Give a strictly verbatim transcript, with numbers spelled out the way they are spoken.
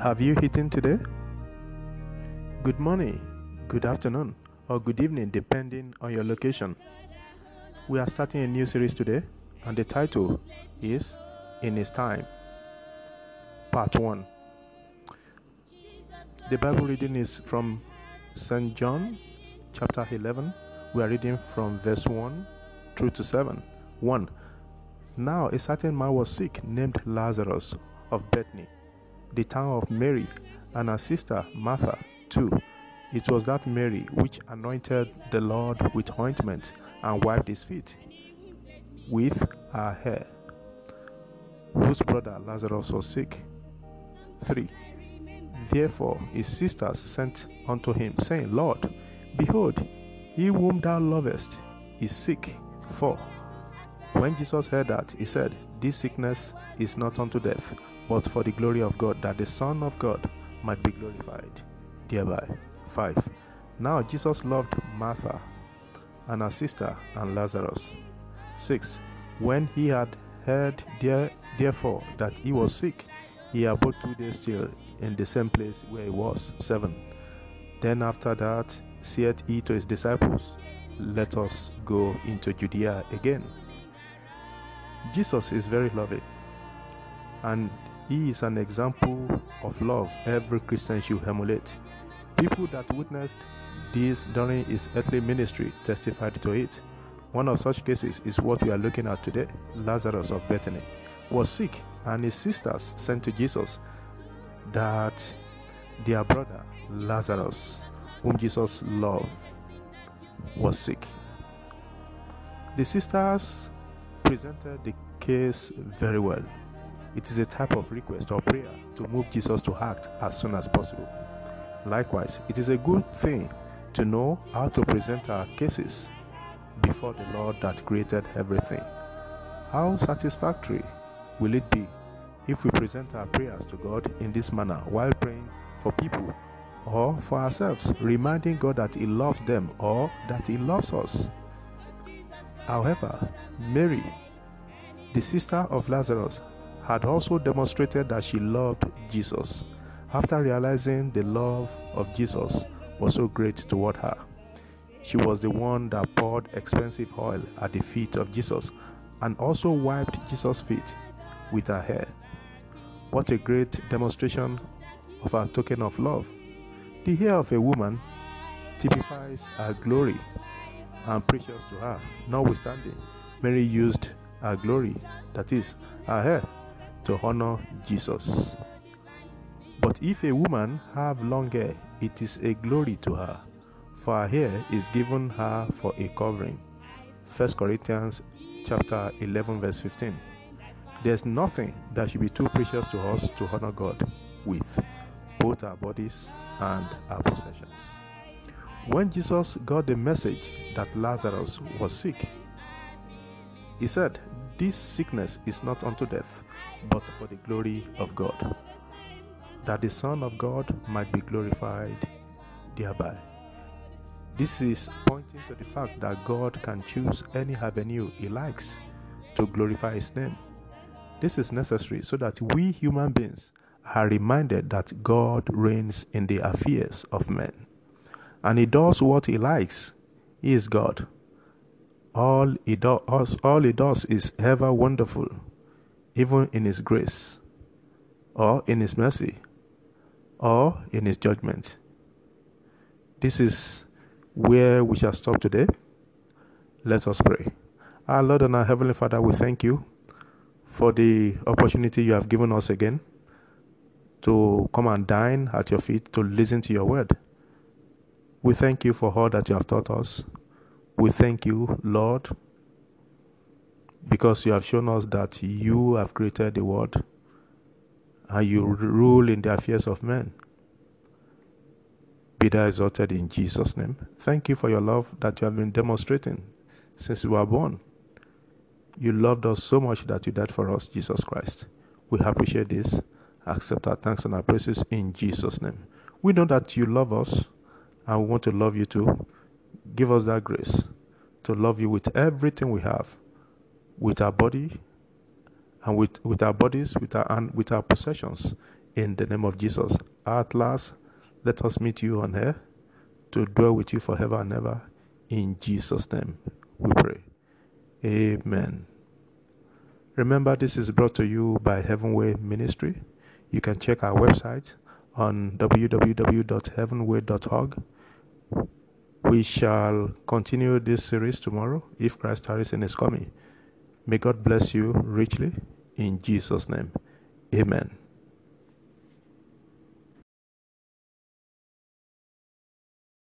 Have you eaten today? Good morning, good afternoon, or good evening, depending on your location. We are starting a new series today, and the title is In His Time, Part one. The Bible reading is from Saint John, chapter eleven. We are reading from verse one through to seven. one. Now a certain man was sick, named Lazarus, of Bethany, the town of Mary, and her sister Martha. Two. It was that Mary which anointed the Lord with ointment and wiped his feet with her hair, whose brother Lazarus was sick. Three. Therefore his sisters sent unto him, saying, Lord, behold, he whom thou lovest is sick. Four. When Jesus heard that, he said, This sickness is not unto death, but for the glory of God, that the Son of God might be glorified thereby. Five. Now Jesus loved Martha and her sister and Lazarus. Six. When he had heard there, therefore that he was sick, he abode two days still in the same place where he was. Seven. Then after that saith he to his disciples, Let us go into Judea again. Jesus is very loving, and he is an example of love every Christian should emulate. People that witnessed this during his earthly ministry testified to it. One of such cases is what we are looking at today. Lazarus of Bethany was sick, and his sisters sent to Jesus that their brother Lazarus, whom Jesus loved, was sick. The sisters presented the case very well. It is a type of request or prayer to move Jesus to act as soon as possible. Likewise, it is a good thing to know how to present our cases before the Lord that created everything. How satisfactory will it be if we present our prayers to God in this manner while praying for people or for ourselves, reminding God that He loves them or that He loves us? However, Mary, the sister of Lazarus, had also demonstrated that she loved Jesus after realizing the love of Jesus was so great toward her. She was the one that poured expensive oil at the feet of Jesus and also wiped Jesus' feet with her hair. What a great demonstration of her token of love. The hair of a woman typifies her glory and precious to her. Notwithstanding, Mary used her glory, that is, her hair, to honor Jesus. But if a woman have long hair, it is a glory to her, for her hair is given her for a covering. First Corinthians chapter eleven verse fifteen. There's nothing that should be too precious to us to honor God with, both our bodies and our possessions. When Jesus got the message that Lazarus was sick, he said, This sickness is not unto death, but for the glory of God, that the Son of God might be glorified thereby. This is pointing to the fact that God can choose any avenue He likes to glorify His name. This is necessary so that we human beings are reminded that God reigns in the affairs of men, and He does what He likes. He is God. All he, do, all he does is ever wonderful, even in His grace, or in His mercy, or in His judgment. This is where we shall stop today. Let us pray. Our Lord and our Heavenly Father, we thank You for the opportunity You have given us again to come and dine at Your feet, to listen to Your word. We thank You for all that You have taught us. We thank You, Lord, because You have shown us that You have created the world and You rule in the affairs of men. Be thou exalted in Jesus' name. Thank You for Your love that You have been demonstrating since we were born. You loved us so much that You died for us, Jesus Christ. We appreciate this. Accept our thanks and our praises in Jesus' name. We know that You love us, and we want to love You too. Give us that grace to love You with everything we have, with our body and with, with our bodies, with our and with our possessions, in the name of Jesus. At last, let us meet you on earth to dwell with you forever and ever. In Jesus' name we pray. Amen. Remember, this is brought to you by Heavenway Ministry. You can check our website on w w w dot heavenway dot org. We shall continue this series tomorrow if Christ tarries in his coming. May God bless you richly in Jesus' name. Amen.